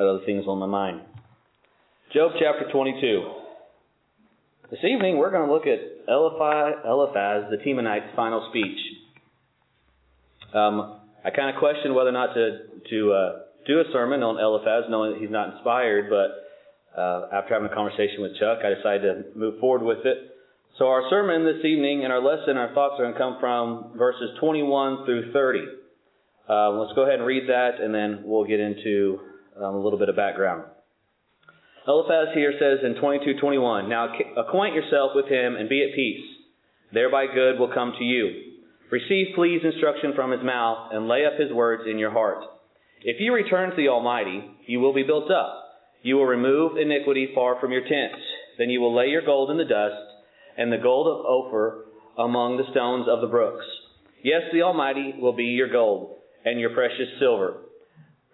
Got other things on my mind. Job chapter 22. This evening we're going to look at Eliphaz, the Temanite's final speech. I kind of questioned whether or not to do a sermon on Eliphaz, knowing that he's not inspired, but after having a conversation with Chuck, I decided to move forward with it. So our sermon this evening and our lesson, our thoughts are going to come from verses 21 through 30. Let's go ahead and read that, and then we'll get into a little bit of background. Eliphaz here says in 22:21, "Now acquaint yourself with him and be at peace. Thereby good will come to you. Receive please instruction from his mouth and lay up his words in your heart. If you return to the Almighty, you will be built up. You will remove iniquity far from your tents. Then you will lay your gold in the dust and the gold of Ophir among the stones of the brooks. Yes, the Almighty will be your gold and your precious silver.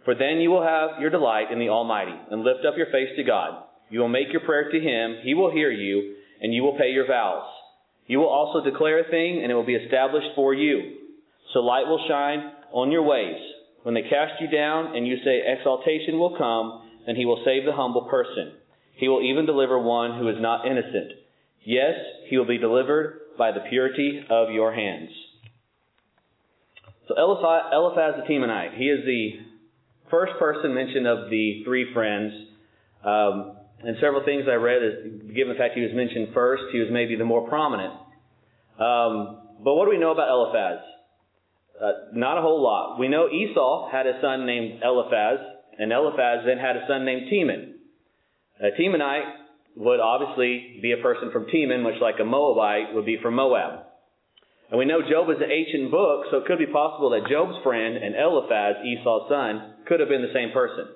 For then you will have your delight in the Almighty, and lift up your face to God. You will make your prayer to Him, He will hear you, and you will pay your vows. You will also declare a thing, and it will be established for you. So light will shine on your ways. When they cast you down, and you say exaltation will come, then He will save the humble person. He will even deliver one who is not innocent. Yes, He will be delivered by the purity of your hands." So Eliphaz the Temanite, he is the first person mentioned of the three friends, and several things I read is, given the fact he was mentioned first, he was maybe the more prominent. But what do we know about Eliphaz? Not a whole lot. We know Esau had a son named Eliphaz, and Eliphaz then had a son named Teman. A Temanite would obviously be a person from Teman, much like a Moabite would be from Moab. And we know Job is an ancient book, so it could be possible that Job's friend and Eliphaz, Esau's son, could have been the same person.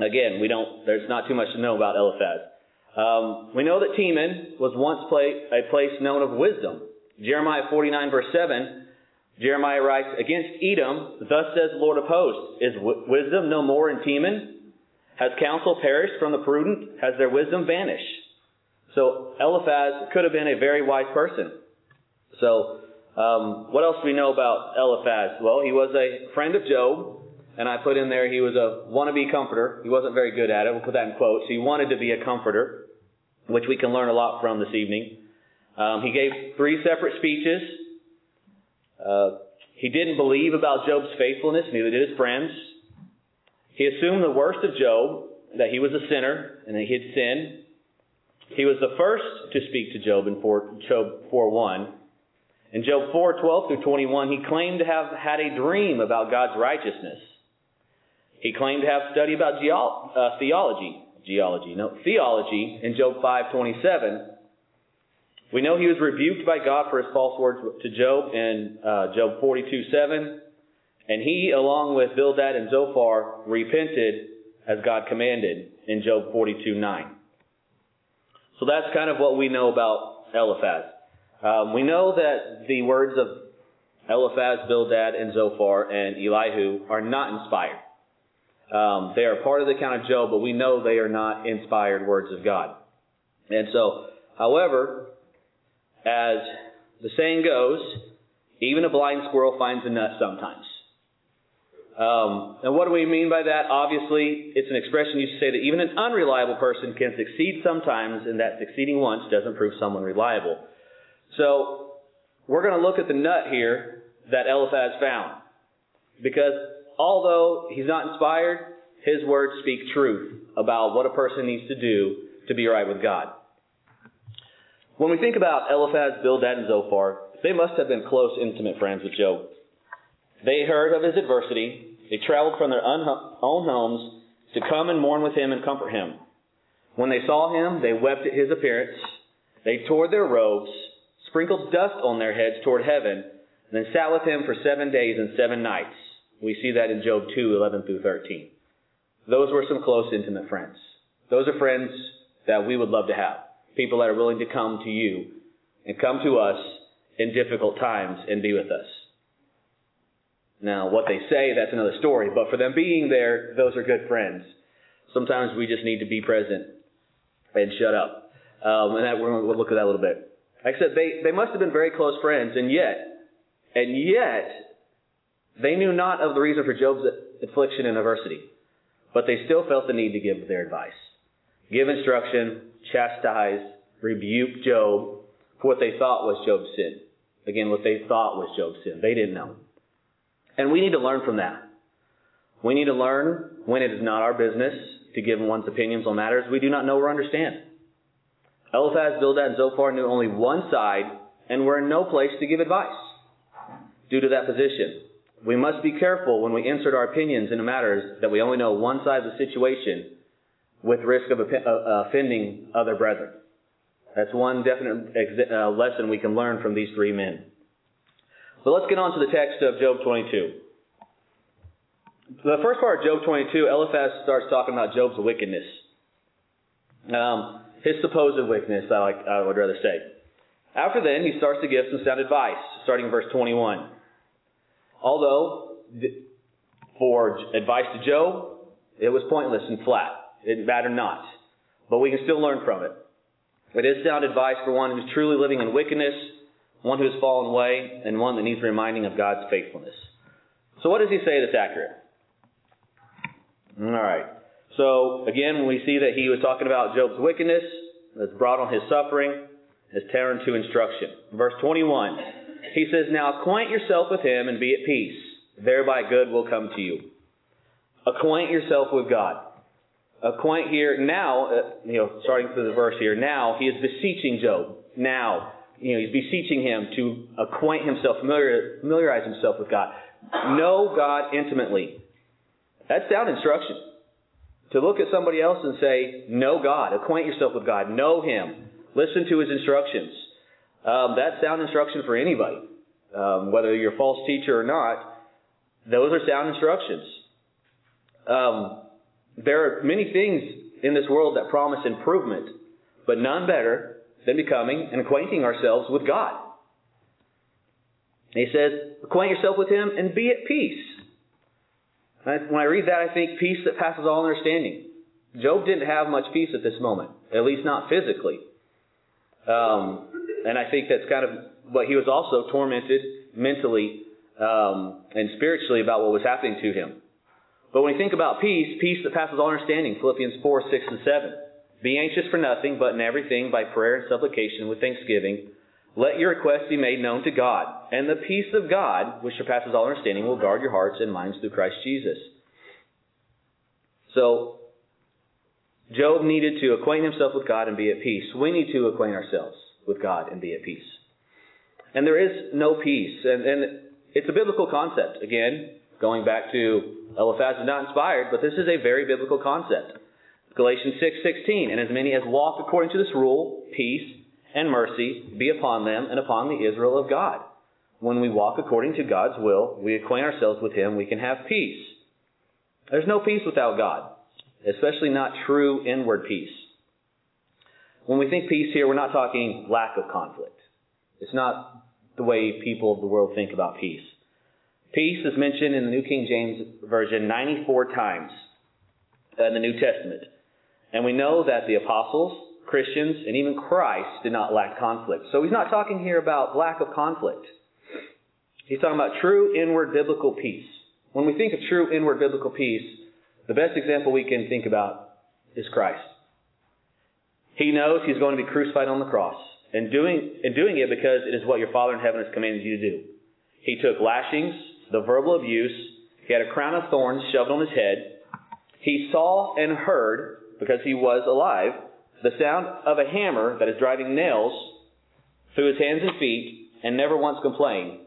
Again, there's not too much to know about Eliphaz. We know that Teman was once a place known of wisdom. Jeremiah 49 verse 7, Jeremiah writes, "Against Edom, thus says the Lord of hosts, is wisdom no more in Teman? Has counsel perished from the prudent? Has their wisdom vanished?" So Eliphaz could have been a very wise person. So, what else do we know about Eliphaz? Well, he was a friend of Job, and I put in there he was a wannabe comforter. He wasn't very good at it. We'll put that in quotes. He wanted to be a comforter, which we can learn a lot from this evening. He gave three separate speeches. He didn't believe about Job's faithfulness, neither did his friends. He assumed the worst of Job, that he was a sinner, and that he had sinned. He was the first to speak to Job in Job 4:1. In Job 4:12 through 21, he claimed to have had a dream about God's righteousness. He claimed to have studied about theology in Job 5:27. We know he was rebuked by God for his false words to Job in Job 42:7. And he, along with Bildad and Zophar, repented as God commanded in Job 42:9. So that's kind of what we know about Eliphaz. We know that the words of Eliphaz, Bildad, and Zophar, and Elihu are not inspired. They are part of the account of Job, but we know they are not inspired words of God. And so, however, as the saying goes, even a blind squirrel finds a nut sometimes. And what do we mean by that? Obviously, it's an expression used to say that even an unreliable person can succeed sometimes, and that succeeding once doesn't prove someone reliable. So, we're going to look at the nut here that Eliphaz found. Because although he's not inspired, his words speak truth about what a person needs to do to be right with God. When we think about Eliphaz, Bildad, and Zophar, they must have been close, intimate friends with Job. They heard of his adversity. They traveled from their own homes to come and mourn with him and comfort him. When they saw him, they wept at his appearance. They tore their robes, sprinkled dust on their heads toward heaven, and then sat with him for 7 days and 7 nights. We see that in Job 2:11 through 13. Those were some close, intimate friends. Those are friends that we would love to have. People that are willing to come to you and come to us in difficult times and be with us. Now, what they say, that's another story, but for them being there, those are good friends. Sometimes we just need to be present and shut up. We'll look at that a little bit. Like I said, they must have been very close friends, and yet, they knew not of the reason for Job's affliction and adversity. but they still felt the need to give their advice, give instruction, chastise, rebuke Job for what they thought was Job's sin. Again, what they thought was Job's sin. They didn't know. And we need to learn from that. We need to learn when it is not our business to give one's opinions on matters we do not know or understand. Eliphaz, Bildad, and Zophar knew only one side and were in no place to give advice due to that position. We must be careful when we insert our opinions into matters that we only know one side of the situation, with risk of offending other brethren. That's one definite lesson we can learn from these three men. But let's get on to the text of Job 22. The first part of Job 22, Eliphaz starts talking about Job's wickedness. His supposed wickedness, I would rather say. After then, he starts to give some sound advice, starting in verse 21. Although, for advice to Job, it was pointless and flat. It mattered not. But we can still learn from it. It is sound advice for one who's truly living in wickedness, one who's fallen away, and one that needs reminding of God's faithfulness. So what does he say that's accurate? All right. So, again, we see that he was talking about Job's wickedness that's brought on his suffering, his turn to instruction. Verse 21, he says, "Now acquaint yourself with him and be at peace. Thereby good will come to you." Acquaint yourself with God. Acquaint here, now, starting through the verse here, now he is beseeching Job. Now, he's beseeching him to acquaint himself, familiarize himself with God. Know God intimately. That's sound instruction. To look at somebody else and say, know God, acquaint yourself with God, know him, listen to his instructions. That's sound instruction for anybody. Whether you're a false teacher or not, those are sound instructions. There are many things in this world that promise improvement, but none better than becoming and acquainting ourselves with God. He says, acquaint yourself with him and be at peace. When I read that, I think peace that passes all understanding. Job didn't have much peace at this moment, at least not physically. And I think that's kind of what he was also tormented mentally and spiritually about what was happening to him. But when you think about peace, peace that passes all understanding, Philippians 4, 6, and 7. Be anxious for nothing, but in everything by prayer and supplication with thanksgiving. Let your requests be made known to God, and the peace of God, which surpasses all understanding, will guard your hearts and minds through Christ Jesus. So, Job needed to acquaint himself with God and be at peace. We need to acquaint ourselves with God and be at peace. And there is no peace. And it's a biblical concept. Again, going back to Eliphaz is not inspired, but this is a very biblical concept. Galatians 6:16, and as many as walk according to this rule, peace and mercy be upon them and upon the Israel of God. When we walk according to God's will, we acquaint ourselves with him, we can have peace. There's no peace without God, especially not true inward peace. When we think peace here, we're not talking lack of conflict. It's not the way people of the world think about peace. Peace is mentioned in the New King James Version 94 times in the New Testament. And we know that the apostles, Christians, and even Christ did not lack conflict. So he's not talking here about lack of conflict. He's talking about true inward biblical peace. When we think of true inward biblical peace, the best example we can think about is Christ. He knows he's going to be crucified on the cross, and doing it because it is what your Father in heaven has commanded you to do. He took lashings, the verbal abuse. He had a crown of thorns shoved on his head. He saw and heard, because he was alive, the sound of a hammer that is driving nails through his hands and feet, and never once complained,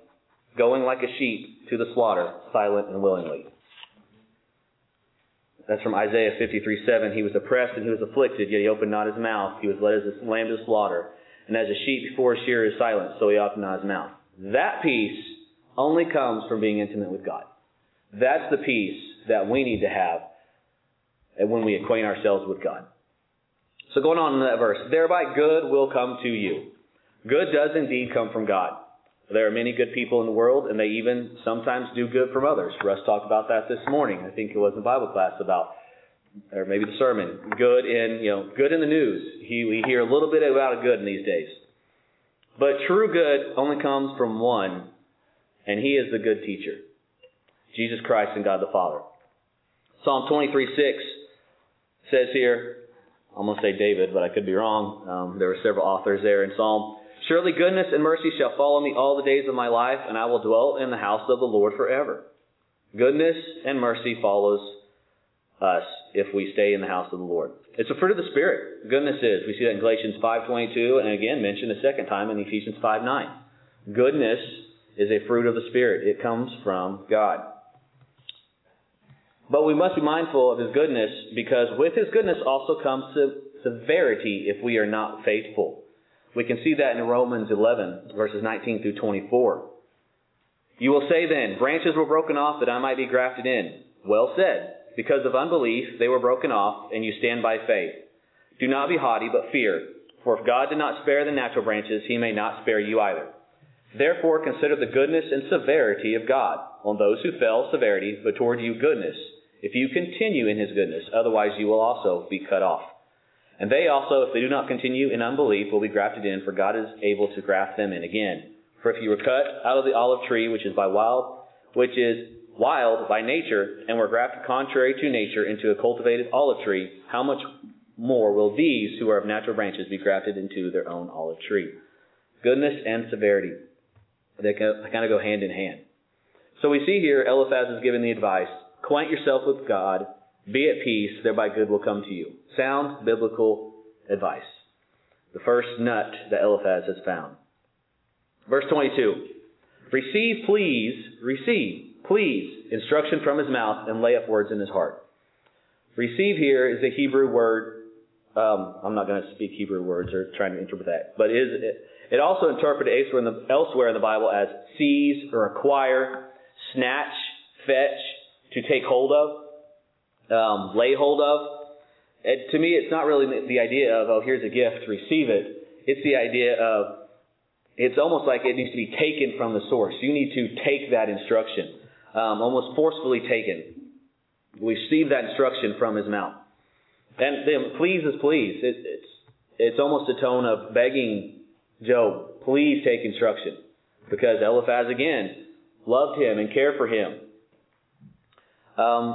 going like a sheep to the slaughter, silent and willingly. That's from Isaiah 53:7. He was oppressed and he was afflicted, yet he opened not his mouth. He was led as a lamb to the slaughter. And as a sheep before his shearer is silent, so he opened not his mouth. That peace only comes from being intimate with God. That's the peace that we need to have when we acquaint ourselves with God. So going on in that verse, thereby good will come to you. Good does indeed come from God. There are many good people in the world, and they even sometimes do good from others. Russ talked about that this morning. I think it was in Bible class about, or maybe the sermon, good in the news. We hear a little bit about a good in these days. But true good only comes from one, and he is the good teacher, Jesus Christ and God the Father. Psalm 23:6 says here, I'm going to say David, but I could be wrong. There were several authors there in Psalm. Surely goodness and mercy shall follow me all the days of my life, and I will dwell in the house of the Lord forever. Goodness and mercy follows us if we stay in the house of the Lord. It's a fruit of the Spirit. Goodness is. We see that in Galatians 5:22, and again mentioned a second time in Ephesians 5:9. Goodness is a fruit of the Spirit. It comes from God. But we must be mindful of His goodness, because with His goodness also comes severity if we are not faithful. We can see that in Romans 11, verses 19 through 24. You will say then, branches were broken off that I might be grafted in. Well said. Because of unbelief, they were broken off, and you stand by faith. Do not be haughty, but fear. For if God did not spare the natural branches, He may not spare you either. Therefore, consider the goodness and severity of God. On those who fell, severity, but toward you, goodness. If you continue in His goodness, otherwise you will also be cut off. And they also, if they do not continue in unbelief, will be grafted in, for God is able to graft them in again. For if you were cut out of the olive tree, which is wild by nature, and were grafted contrary to nature into a cultivated olive tree, how much more will these who are of natural branches be grafted into their own olive tree? Goodness and severity, they kind of go hand in hand. So we see here Eliphaz is giving the advice, acquaint yourself with God, be at peace, thereby good will come to you. Sound biblical advice. The first nut that Eliphaz has found. Verse 22, receive instruction from his mouth and lay up words in his heart. Receive here is a Hebrew word. I'm not going to speak Hebrew words or trying to interpret that. But it also interpreted elsewhere in the Bible as seize or acquire, snatch, fetch, to take hold of, lay hold of. To me, it's not really the idea of, oh, here's a gift, receive it. It's the idea of, it's almost like it needs to be taken from the source. You need to take that instruction. Almost forcefully taken. We receive that instruction from his mouth. And then please is please. It's almost a tone of begging Job, please take instruction. Because Eliphaz, again, loved him and cared for him.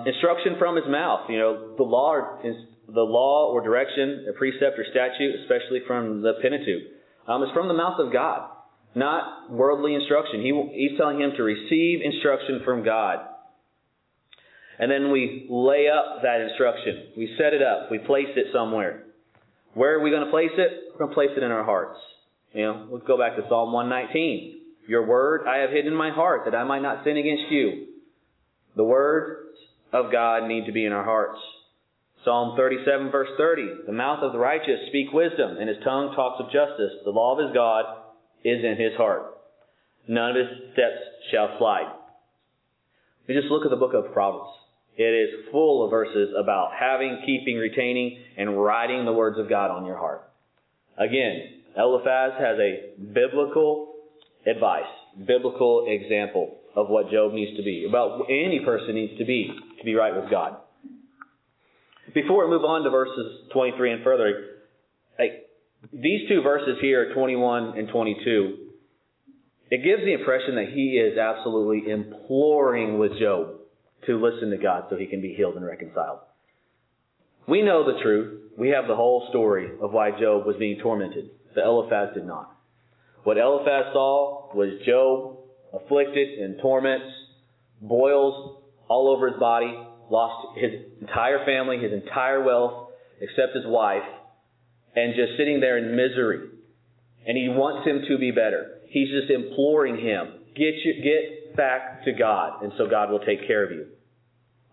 Instruction from his mouth. You know, the law or direction, a precept or statute, especially from the Pentateuch. It's from the mouth of God, not worldly instruction. He's telling him to receive instruction from God. And then we lay up that instruction. We set it up. We place it somewhere. Where are we going to place it? We're going to place it in our hearts. You know, let's go back to Psalm 119. Your word I have hidden in my heart that I might not sin against you. The words of God need to be in our hearts. Psalm 37, verse 30, the mouth of the righteous speak wisdom, and his tongue talks of justice. The law of his God is in his heart. None of his steps shall slide. We just look at the book of Proverbs. It is full of verses about having, keeping, retaining, and writing the words of God on your heart. Again, Eliphaz has a biblical advice, biblical example of what Job needs to be, about any person needs to be right with God. Before we move on to verses 23 and further, these two verses here, 21 and 22, it gives the impression that he is absolutely imploring with Job to listen to God so he can be healed and reconciled. We know the truth. We have the whole story of why Job was being tormented. But Eliphaz did not. What Eliphaz saw was Job afflicted in torments, boils all over his body, lost his entire family, his entire wealth, except his wife, and just sitting there in misery. And he wants him to be better. He's just imploring him, get back to God, and so God will take care of you.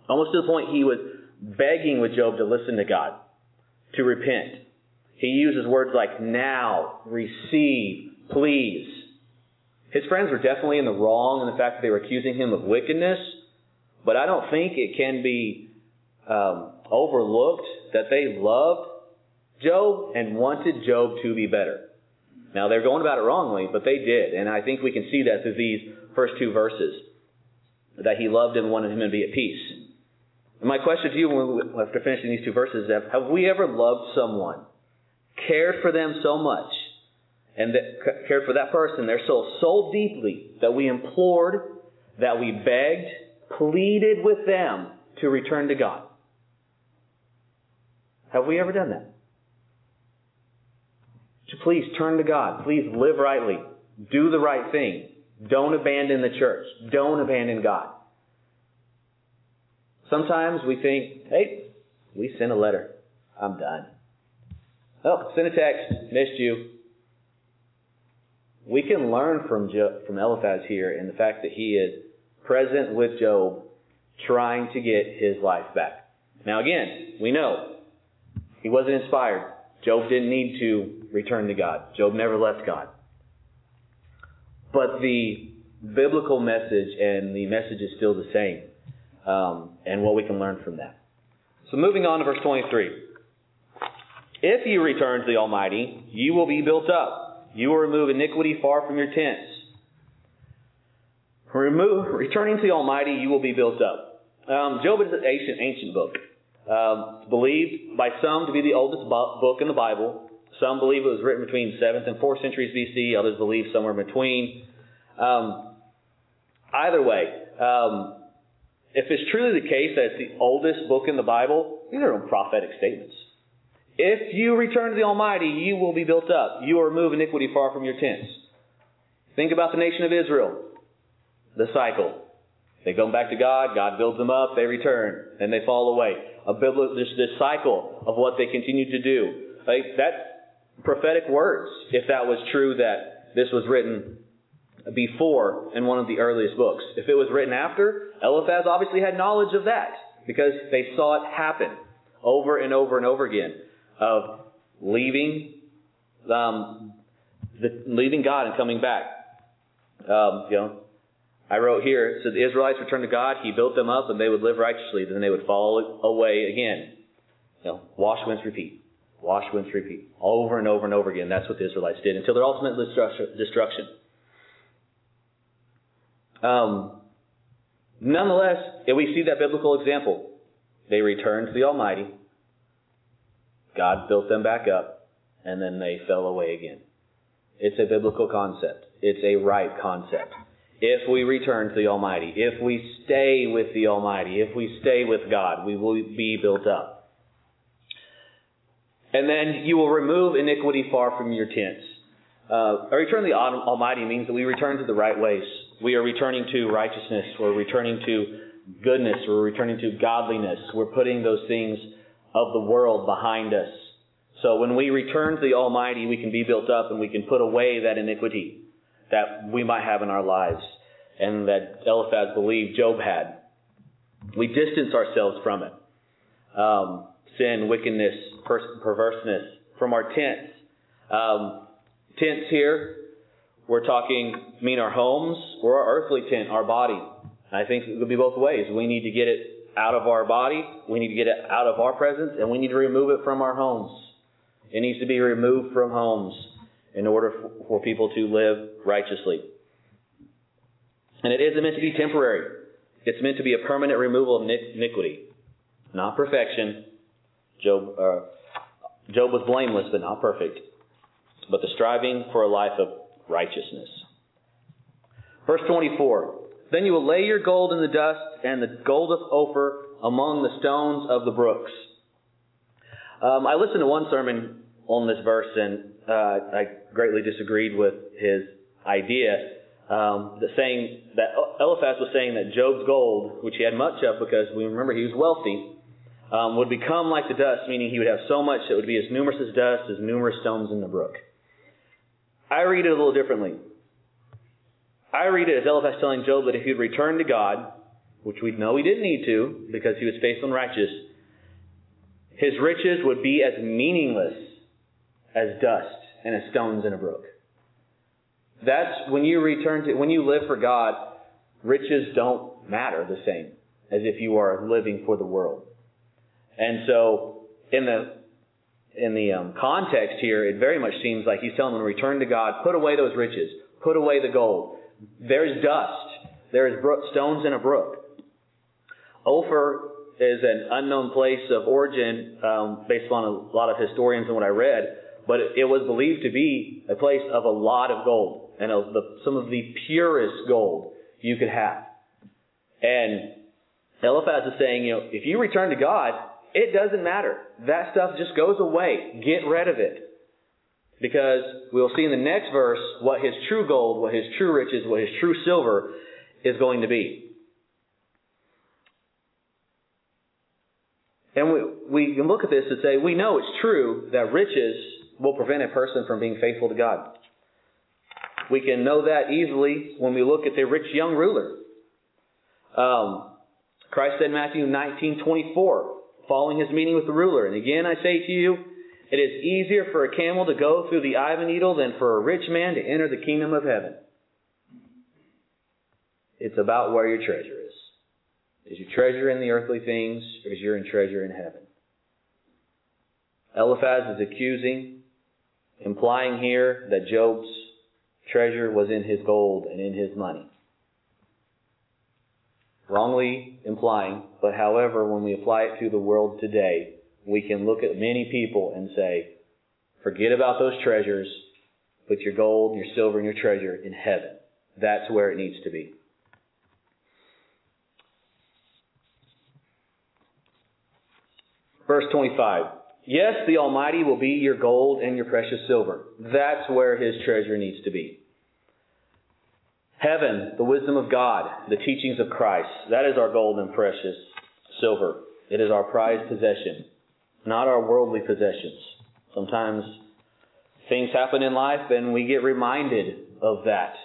Almost to the point he was begging with Job to listen to God, to repent. He uses words like now, receive, please. His friends were definitely in the wrong in the fact that they were accusing him of wickedness, but I don't think it can be overlooked that they loved Job and wanted Job to be better. Now, they're going about it wrongly, but they did. And I think we can see that through these first two verses, that he loved him and wanted him to be at peace. And my question to you after finishing these two verses is, have we ever loved someone, cared for them so much, and cared for that person, their soul, so deeply that we implored, that we begged, pleaded with them to return to God. Have we ever done that? So please turn to God. Please live rightly. Do the right thing. Don't abandon the church. Don't abandon God. Sometimes we think, hey, we sent a letter. I'm done. Oh, sent a text. Missed you. We can learn from Eliphaz here in the fact that he is present with Job, trying to get his life back. Now again, we know he wasn't inspired. Job didn't need to return to God. Job never left God. But the biblical message and the message is still the same. And what we can learn from that. So moving on to verse 23. If you return to the Almighty, you will be built up. You will remove iniquity far from your tents. Returning to the Almighty, you will be built up. Job is an ancient book. It's believed by some to be the oldest book in the Bible. Some believe it was written between 7th and 4th centuries BC. Others believe somewhere in between. Either way, if it's truly the case that it's the oldest book in the Bible, these are prophetic statements. If you return to the Almighty, you will be built up. You will remove iniquity far from your tents. Think about the nation of Israel. The cycle. They go back to God. God builds them up. They return. Then they fall away. This cycle of what they continue to do. Like, that's prophetic words, if that was true that this was written before in one of the earliest books. If it was written after, Eliphaz obviously had knowledge of that because they saw it happen over and over and over again of leaving God and coming back. I wrote here, so the Israelites returned to God, he built them up, and they would live righteously. Then they would fall away again. Wash, rinse, repeat. Wash, rinse, repeat. Over and over and over again. That's what the Israelites did until their ultimate destruction. Nonetheless, if we see that biblical example. They returned to the Almighty. God built them back up. And then they fell away again. It's a biblical concept. It's a right concept. If we return to the Almighty, if we stay with the Almighty, if we stay with God, we will be built up. And then you will remove iniquity far from your tents. A return to the Almighty means that we return to the right ways. We are returning to righteousness. We're returning to goodness. We're returning to godliness. We're putting those things of the world behind us. So when we return to the Almighty, we can be built up and we can put away that iniquity that we might have in our lives and that Eliphaz believed Job had. We distance ourselves from it. Sin, wickedness, perverseness from our tents. Tents here, we're talking mean our homes or our earthly tent, our body. I think it could be both ways. We need to get it out of our body. We need to get it out of our presence, and we need to remove it from our homes. It needs to be removed from homes in order for people to live righteously. And it isn't meant to be temporary. It's meant to be a permanent removal of iniquity, not perfection. Job was blameless, but not perfect. But the striving for a life of righteousness. Verse 24. Then you will lay your gold in the dust and the gold of Ophir among the stones of the brooks. I listened to one sermon on this verse, and I greatly disagreed with his idea. Eliphaz was saying that Job's gold, which he had much of because we remember he was wealthy, would become like the dust, meaning he would have so much that would be as numerous as dust, as numerous stones in the brook. I read it a little differently. I read it as Eliphaz telling Job that if he'd return to God, which we know he didn't need to because he was faithful and righteous, his riches would be as meaningless as dust and as stones in a brook. That's when you when you live for God, riches don't matter the same as if you are living for the world. And so, in the context here, it very much seems like he's telling them to return to God, put away those riches, put away the gold. There's dust. There's stones in a brook. Ophir is an unknown place of origin, based on a lot of historians and what I read, but it was believed to be a place of a lot of gold, and some of the purest gold you could have. And Eliphaz is saying, you know, if you return to God, it doesn't matter. That stuff just goes away. Get rid of it. Because we'll see in the next verse what his true gold, what his true riches, what his true silver is going to be. And we can look at this and say, we know it's true that riches will prevent a person from being faithful to God. We can know that easily when we look at the rich young ruler. Christ said in Matthew 19:24, following his meeting with the ruler, "And again I say to you, it is easier for a camel to go through the eye of a needle than for a rich man to enter the kingdom of heaven." It's about where your treasure is. Is your treasure in the earthly things, or is your treasure in heaven? Eliphaz is accusing, implying here that Job's treasure was in his gold and in his money. Wrongly implying, but however, when we apply it to the world today, we can look at many people and say, forget about those treasures, put your gold, your silver, and your treasure in heaven. That's where it needs to be. Verse 25. Yes, the Almighty will be your gold and your precious silver. That's where His treasure needs to be. Heaven, the wisdom of God, the teachings of Christ. That is our gold and precious silver. It is our prized possession, not our worldly possessions. Sometimes things happen in life and we get reminded of that,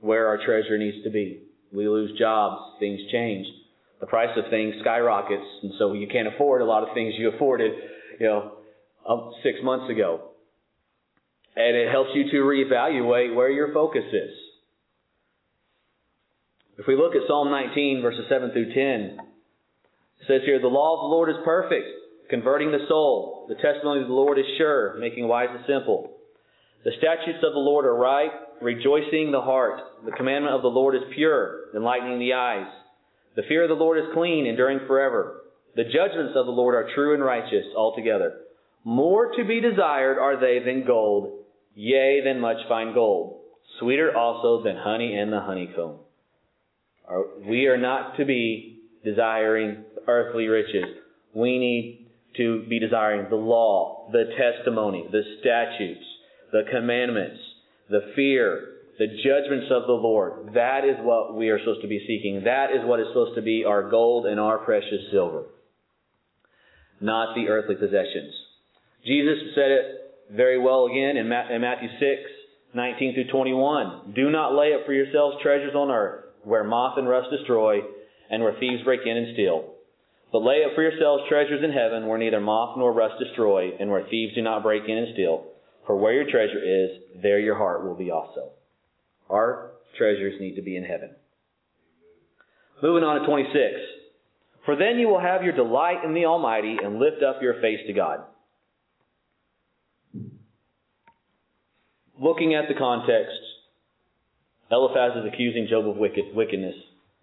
where our treasure needs to be. We lose jobs, things change. The price of things skyrockets, and so you can't afford a lot of things you afforded, you know, 6 months ago. And it helps you to reevaluate where your focus is. If we look at Psalm 19, verses 7 through 10, it says here, "The law of the Lord is perfect, converting the soul. The testimony of the Lord is sure, making wise the simple. The statutes of the Lord are right, rejoicing the heart. The commandment of the Lord is pure, enlightening the eyes. The fear of the Lord is clean, enduring forever. The judgments of the Lord are true and righteous altogether. More to be desired are they than gold, yea, than much fine gold. Sweeter also than honey and the honeycomb." We are not to be desiring earthly riches. We need to be desiring the law, the testimony, the statutes, the commandments, the fear, the judgments of the Lord. That is what we are supposed to be seeking. That is what is supposed to be our gold and our precious silver, not the earthly possessions. Jesus said it very well again in Matthew 6:19 through 21. "Do not lay up for yourselves treasures on earth, where moth and rust destroy, and where thieves break in and steal. But lay up for yourselves treasures in heaven, where neither moth nor rust destroy, and where thieves do not break in and steal. For where your treasure is, there your heart will be also." Our treasures need to be in heaven. Moving on to 26. "For then you will have your delight in the Almighty and lift up your face to God." Looking at the context, Eliphaz is accusing Job of wickedness.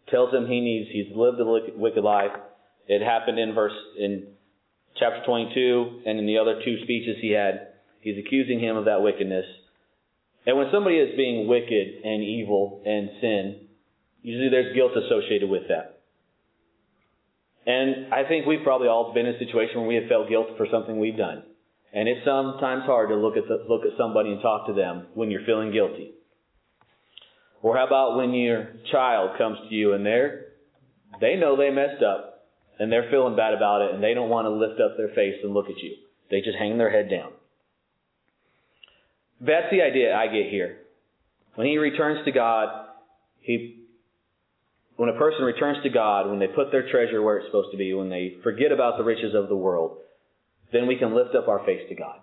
Tells him he's lived a wicked life. It happened in chapter 22 and in the other two speeches he had. He's accusing him of that wickedness. And when somebody is being wicked and evil and sin, usually there's guilt associated with that. And I think we've probably all been in a situation where we have felt guilt for something we've done. And it's sometimes hard to look at somebody and talk to them when you're feeling guilty. Or how about when your child comes to you and they know they messed up and they're feeling bad about it and they don't want to lift up their face and look at you. They just hang their head down. That's the idea I get here. When he returns to God, when a person returns to God, when they put their treasure where it's supposed to be, when they forget about the riches of the world, then we can lift up our face to God.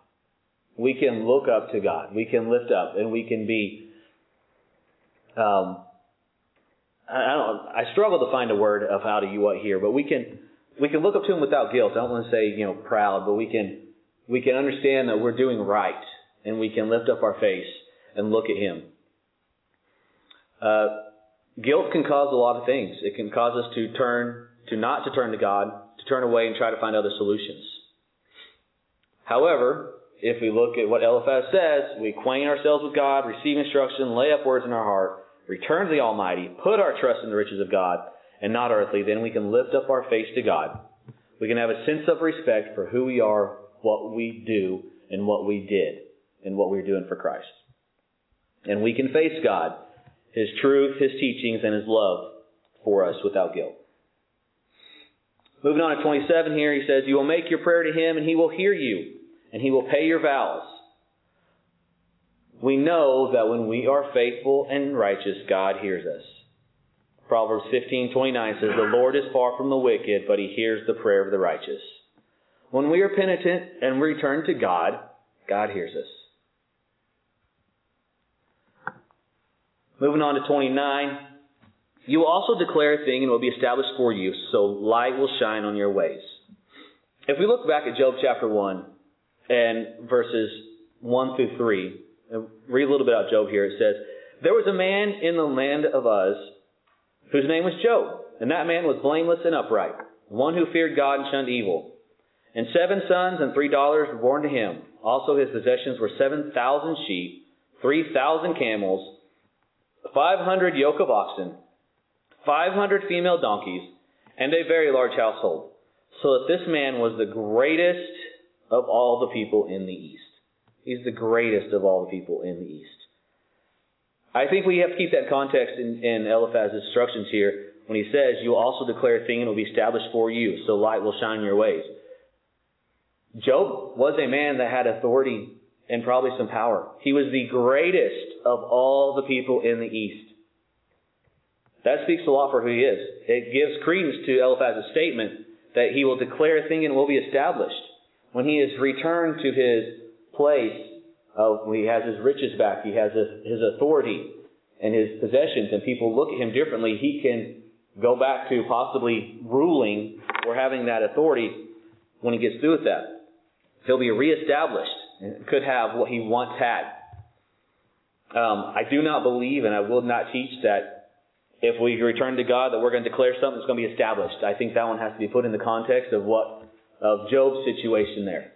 We can look up to God. We can lift up, and we can be. I struggle to find a word of how to you it here, but we can look up to Him without guilt. I don't want to say proud, but we can understand that we're doing right. And we can lift up our face and look at Him. Guilt can cause a lot of things. It can cause us to not turn to God, to turn away and try to find other solutions. However, if we look at what Eliphaz says, we acquaint ourselves with God, receive instruction, lay up words in our heart, return to the Almighty, put our trust in the riches of God, and not earthly, then we can lift up our face to God. We can have a sense of respect for who we are, what we do, and what we did, and what we're doing for Christ. And we can face God, His truth, His teachings, and His love for us without guilt. Moving on to 27 here, he says, "You will make your prayer to Him, and He will hear you, and He will pay your vows." We know that when we are faithful and righteous, God hears us. Proverbs 15:29 says, "The Lord is far from the wicked, but He hears the prayer of the righteous." When we are penitent and return to God, God hears us. Moving on to 29. "You will also declare a thing, and it will be established for you, so light will shine on your ways." If we look back at Job chapter 1 and verses 1 through 3, read a little bit about Job here. It says, "There was a man in the land of Uz whose name was Job, and that man was blameless and upright, one who feared God and shunned evil. And 7 sons and 3 daughters were born to him. Also his possessions were 7,000 sheep, 3,000 camels, 500 yoke of oxen, 500 female donkeys, and a very large household, so that this man was the greatest of all the people in the east." He's the greatest of all the people in the east. I think we have to keep that context in Eliphaz's instructions here when he says, "You will also declare a thing and it will be established for you, so light will shine your ways." Job was a man that had authority and probably some power. He was the greatest of all the people in the east. That speaks a lot for who he is. It gives credence to Eliphaz's statement that he will declare a thing and it will be established. When he is returned to his place, he has his riches back, he has his authority and his possessions, and people look at him differently, he can go back to possibly ruling or having that authority. When he gets through with that, he'll be reestablished and could have what he once had. I do not believe, and I will not teach, that if we return to God that we're going to declare something that's going to be established. I think that one has to be put in the context of Job's situation there.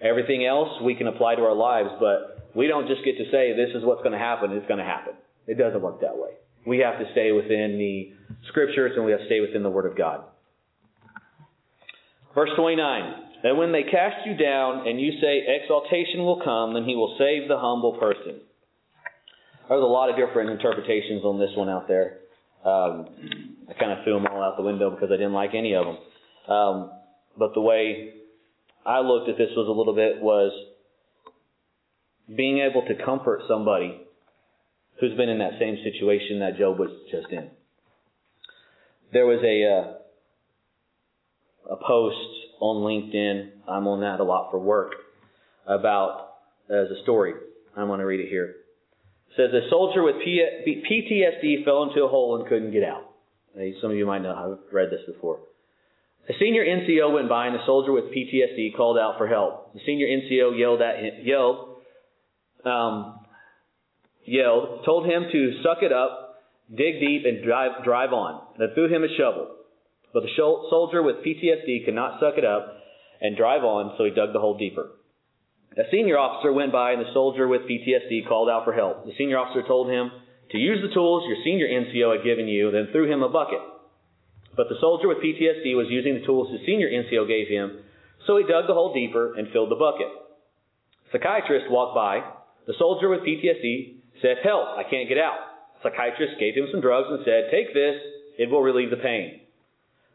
Everything else we can apply to our lives, but we don't just get to say, this is what's going to happen, it's going to happen. It doesn't work that way. We have to stay within the Scriptures, and we have to stay within the Word of God. Verse 29, "And when they cast you down, and you say, exaltation will come, then He will save the humble person." There's a lot of different interpretations on this one out there. I kind of threw them all out the window because I didn't like any of them. But the way I looked at this was being able to comfort somebody who's been in that same situation that Job was just in. There was a post on LinkedIn, I'm on that a lot for work, about, as a story, I'm going to read it here. It says, "A soldier with PTSD fell into a hole and couldn't get out." Some of you might know, I've read this before. "A senior NCO went by and the soldier with PTSD called out for help. The senior NCO yelled, told him to suck it up, dig deep, and drive on. Then threw him a shovel. But the soldier with PTSD could not suck it up and drive on, so he dug the hole deeper. A senior officer went by and the soldier with PTSD called out for help. The senior officer told him to use the tools your senior NCO had given you, then threw him a bucket. But the soldier with PTSD was using the tools his senior NCO gave him, so he dug the hole deeper and filled the bucket. Psychiatrist walked by. The soldier with PTSD said, 'Help, I can't get out.' Psychiatrist gave him some drugs and said, 'Take this, it will relieve the pain.'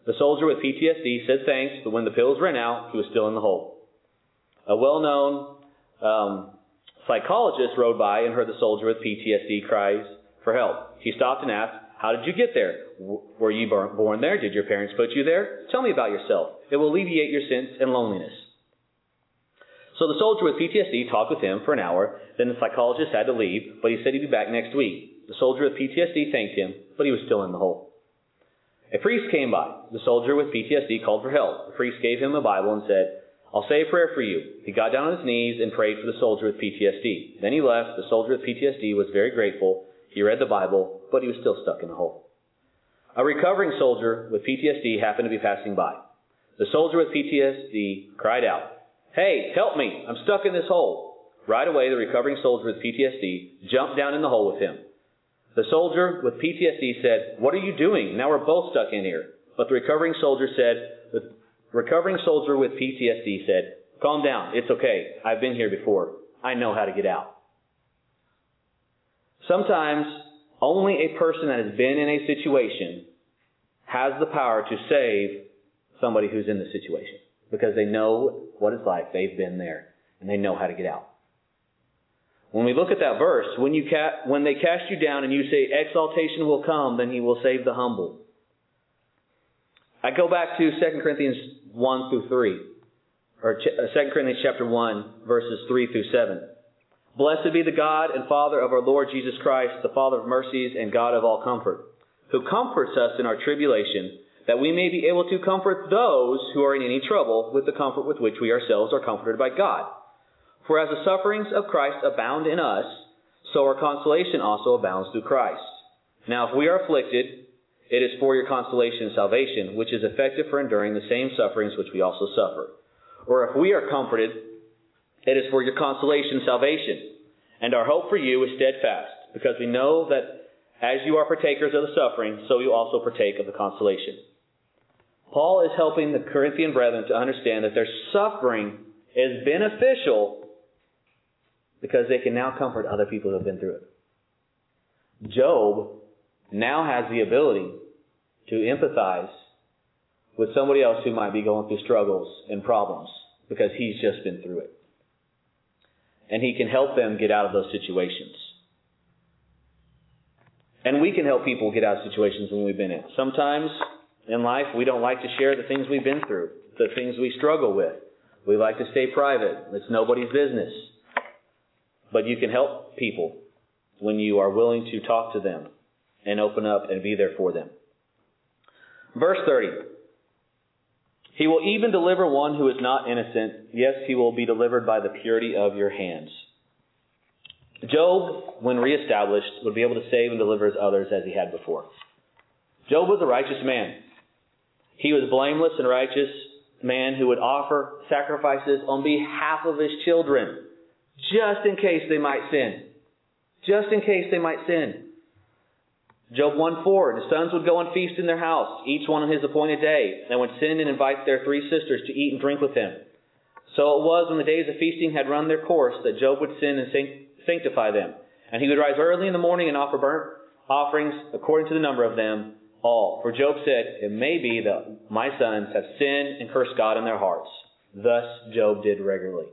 The soldier with PTSD said thanks, but when the pills ran out, he was still in the hole. A well-known psychologist rode by and heard the soldier with PTSD cries for help. He stopped and asked, 'How did you get there? Were you born there? Did your parents put you there? Tell me about yourself. It will alleviate your sense and loneliness.' So the soldier with PTSD talked with him for an hour. Then the psychologist had to leave, but he said he'd be back next week. The soldier with PTSD thanked him, but he was still in the hole. A priest came by. The soldier with PTSD called for help. The priest gave him a Bible and said, 'I'll say a prayer for you.' He got down on his knees and prayed for the soldier with PTSD. Then he left. The soldier with PTSD was very grateful. He read the Bible, but he was still stuck in a hole. A recovering soldier with PTSD happened to be passing by. The soldier with PTSD cried out, 'Hey, help me, I'm stuck in this hole.' Right away, the recovering soldier with PTSD jumped down in the hole with him. The soldier with PTSD said, "What are you doing? Now we're both stuck in here." But the recovering soldier with PTSD said, "Calm down. It's okay. I've been here before. I know how to get out." Sometimes only a person that has been in a situation has the power to save somebody who's in the situation because they know what it's like. They've been there and they know how to get out. When we look at that verse, when they cast you down and you say exaltation will come, then he will save the humble. I go back to 2 Corinthians 1 through 3, or 2 Corinthians chapter 1, verses 3 through 7. Blessed be the God and Father of our Lord Jesus Christ, the Father of mercies and God of all comfort, who comforts us in our tribulation, that we may be able to comfort those who are in any trouble with the comfort with which we ourselves are comforted by God. For as the sufferings of Christ abound in us, so our consolation also abounds through Christ. Now if we are afflicted, it is for your consolation and salvation, which is effective for enduring the same sufferings which we also suffer. Or if we are comforted, it is for your consolation and salvation. And our hope for you is steadfast, because we know that as you are partakers of the suffering, so you also partake of the consolation. Paul is helping the Corinthian brethren to understand that their suffering is beneficial because they can now comfort other people who have been through it. Job now has the ability to empathize with somebody else who might be going through struggles and problems because he's just been through it. And he can help them get out of those situations. And we can help people get out of situations when we've been in. Sometimes in life, we don't like to share the things we've been through, the things we struggle with. We like to stay private. It's nobody's business. But you can help people when you are willing to talk to them and open up and be there for them. Verse 30. He will even deliver one who is not innocent. Yes, he will be delivered by the purity of your hands. Job, when reestablished, would be able to save and deliver his others as he had before. Job was a righteous man. He was blameless and righteous man who would offer sacrifices on behalf of his children, just in case they might sin. Just in case they might sin. Job 1:4, and his sons would go and feast in their house, each one on his appointed day, and would send and invite their three sisters to eat and drink with him. So it was when the days of feasting had run their course that Job would send and sanctify them. And he would rise early in the morning and offer burnt offerings according to the number of them all. For Job said, "It may be that my sons have sinned and cursed God in their hearts." Thus Job did regularly.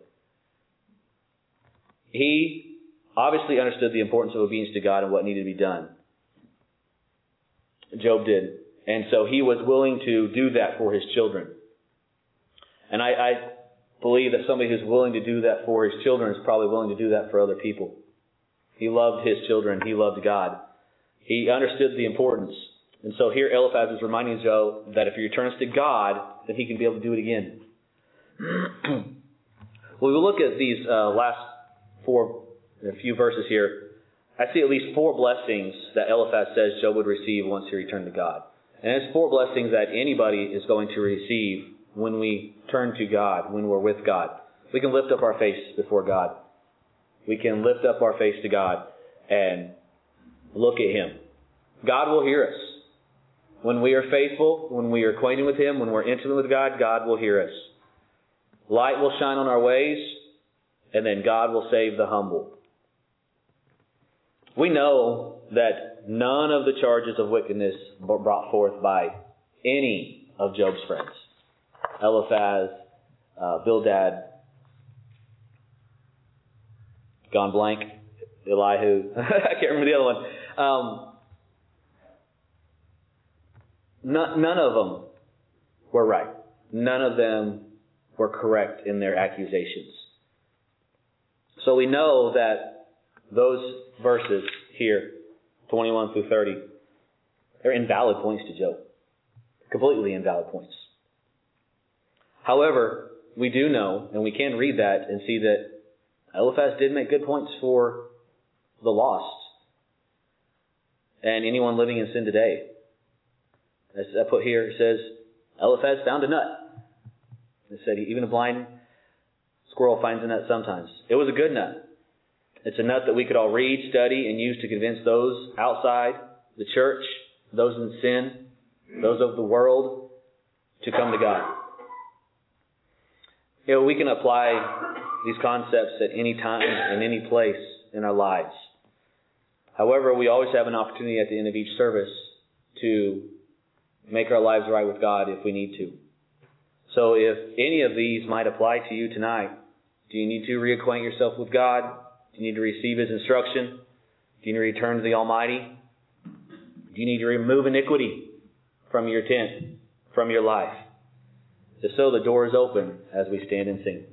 He obviously understood the importance of obedience to God and what needed to be done. Job did. And so he was willing to do that for his children. And I believe that somebody who's willing to do that for his children is probably willing to do that for other people. He loved his children. He loved God. He understood the importance. And so here Eliphaz is reminding Job that if he returns to God, that he can be able to do it again. When we look at these last four, a few verses here, I see at least four blessings that Eliphaz says Job would receive once he returned to God. And it's four blessings that anybody is going to receive when we turn to God, when we're with God. We can lift up our face before God. We can lift up our face to God and look at Him. God will hear us. When we are faithful, when we are acquainted with Him, when we're intimate with God, God will hear us. Light will shine on our ways, and then God will save the humble. We know that none of the charges of wickedness were brought forth by any of Job's friends. Eliphaz, Bildad, gone blank, Elihu. I can't remember the other one. None of them were right. None of them were correct in their accusations. So we know that those verses here, 21 through 30, they're invalid points to Job. Completely invalid points. However, we do know, and we can read that and see that Eliphaz did make good points for the lost and anyone living in sin today. As I put here, it says, Eliphaz found a nut. It said, even a blind squirrel finds a nut sometimes. It was a good nut. It's enough that we could all read, study, and use to convince those outside the church, those in sin, those of the world, to come to God. You know, we can apply these concepts at any time, in any place in our lives. However, we always have an opportunity at the end of each service to make our lives right with God if we need to. So if any of these might apply to you tonight, do you need to reacquaint yourself with God? Do you need to receive His instruction? Do you need to return to the Almighty? Do you need to remove iniquity from your tent, from your life? If so, the door is open as we stand and sing.